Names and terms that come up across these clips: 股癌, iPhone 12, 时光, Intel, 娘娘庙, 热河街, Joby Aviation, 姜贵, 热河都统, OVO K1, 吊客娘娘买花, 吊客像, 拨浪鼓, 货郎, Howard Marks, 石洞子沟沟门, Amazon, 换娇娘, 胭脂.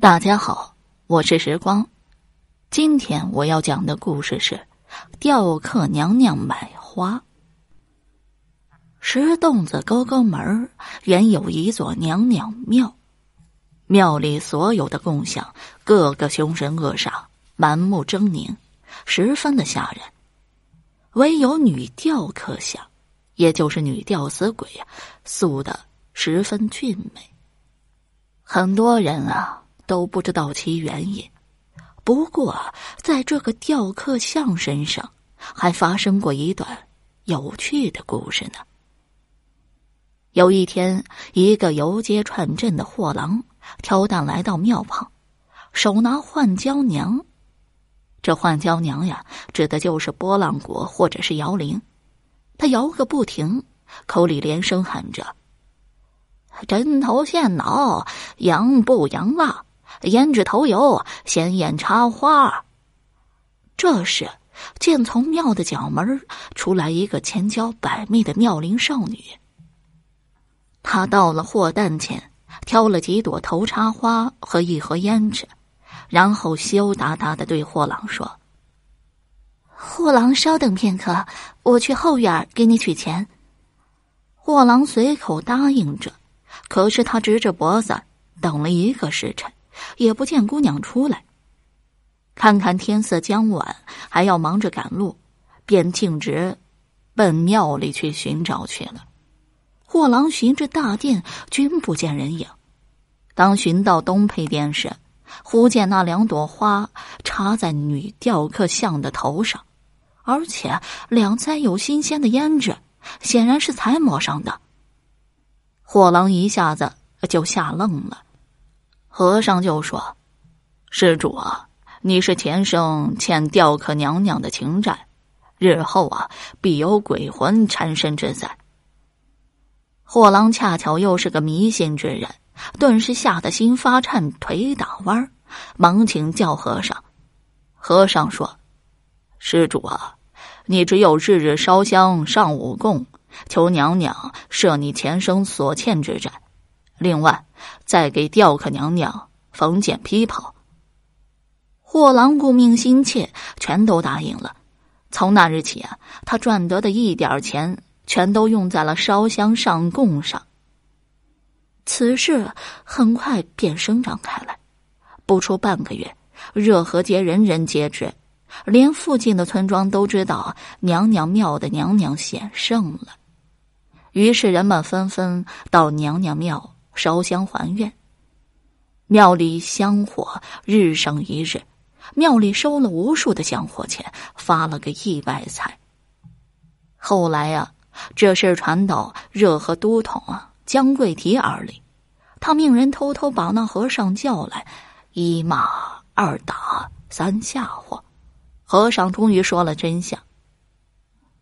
大家好，我是时光。今天我要讲的故事是《吊客娘娘买花》。石洞子沟沟门原有一座娘娘庙，庙里所有的供像个个凶神恶煞，满目狰狞，十分的吓人。唯有女吊客像，也就是女吊死鬼，塑得十分俊美。很多人都不知道其原因，不过在这个吊客像身上还发生过一段有趣的故事呢。有一天，一个游街串镇的货郎挑担来到庙旁，手拿换娇娘。这换娇娘指的就是拨浪鼓或者是摇铃。他摇个不停，口里连声喊着：针头线脑，洋布洋蜡，胭脂头油，鲜艳插花。这时，见从庙的角门出来一个前脚100米的妙龄少女。她到了货担前，挑了几朵头插花和一盒胭脂，然后羞答答地对货郎说：货郎稍等片刻，我去后院给你取钱。货郎随口答应着，可是他直着脖子等了一个时辰，也不见姑娘出来。看看天色将晚，还要忙着赶路，便径直奔庙里去寻找去了。货郎寻至大殿，均不见人影。当寻到东配殿时，忽见那2朵花插在女吊客像的头上，而且2腮有新鲜的胭脂，显然是才抹上的。货郎一下子就吓愣了。和尚就说：施主你是前生欠吊客娘娘的情债，日后必有鬼魂缠身之灾。货郎恰巧又是个迷信之人，顿时吓得心发颤，腿打弯，忙请教和尚。和尚说：施主你只有日日烧香上午供，求娘娘赦你前生所欠之债，另外再给吊客娘娘缝剪披袍。货郎顾命心切，全都答应了。从那日起他赚得的一点钱全都用在了烧香上供上。此事很快便生长开来，不出半个月，热河街人人皆知，连附近的村庄都知道娘娘庙的娘娘显圣了。于是人们纷纷到娘娘庙烧香还愿。庙里香火日盛一日，庙里收了无数的香火钱，发了个100彩。后来这事传到热河都统姜贵提耳里，他命人偷偷把那和尚叫来，1骂2打3吓唬。和尚终于说了真相。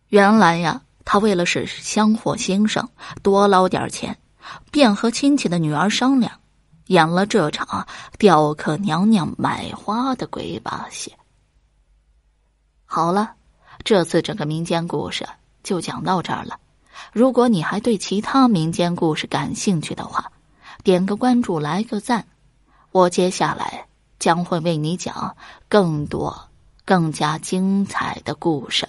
原来他为了使香火兴盛，多捞点钱，便和亲戚的女儿商量，演了这场吊客娘娘买花的鬼把戏。好了，这次整个民间故事就讲到这儿了。如果你还对其他民间故事感兴趣的话，点个关注，来个赞。我接下来将会为你讲更多更加精彩的故事。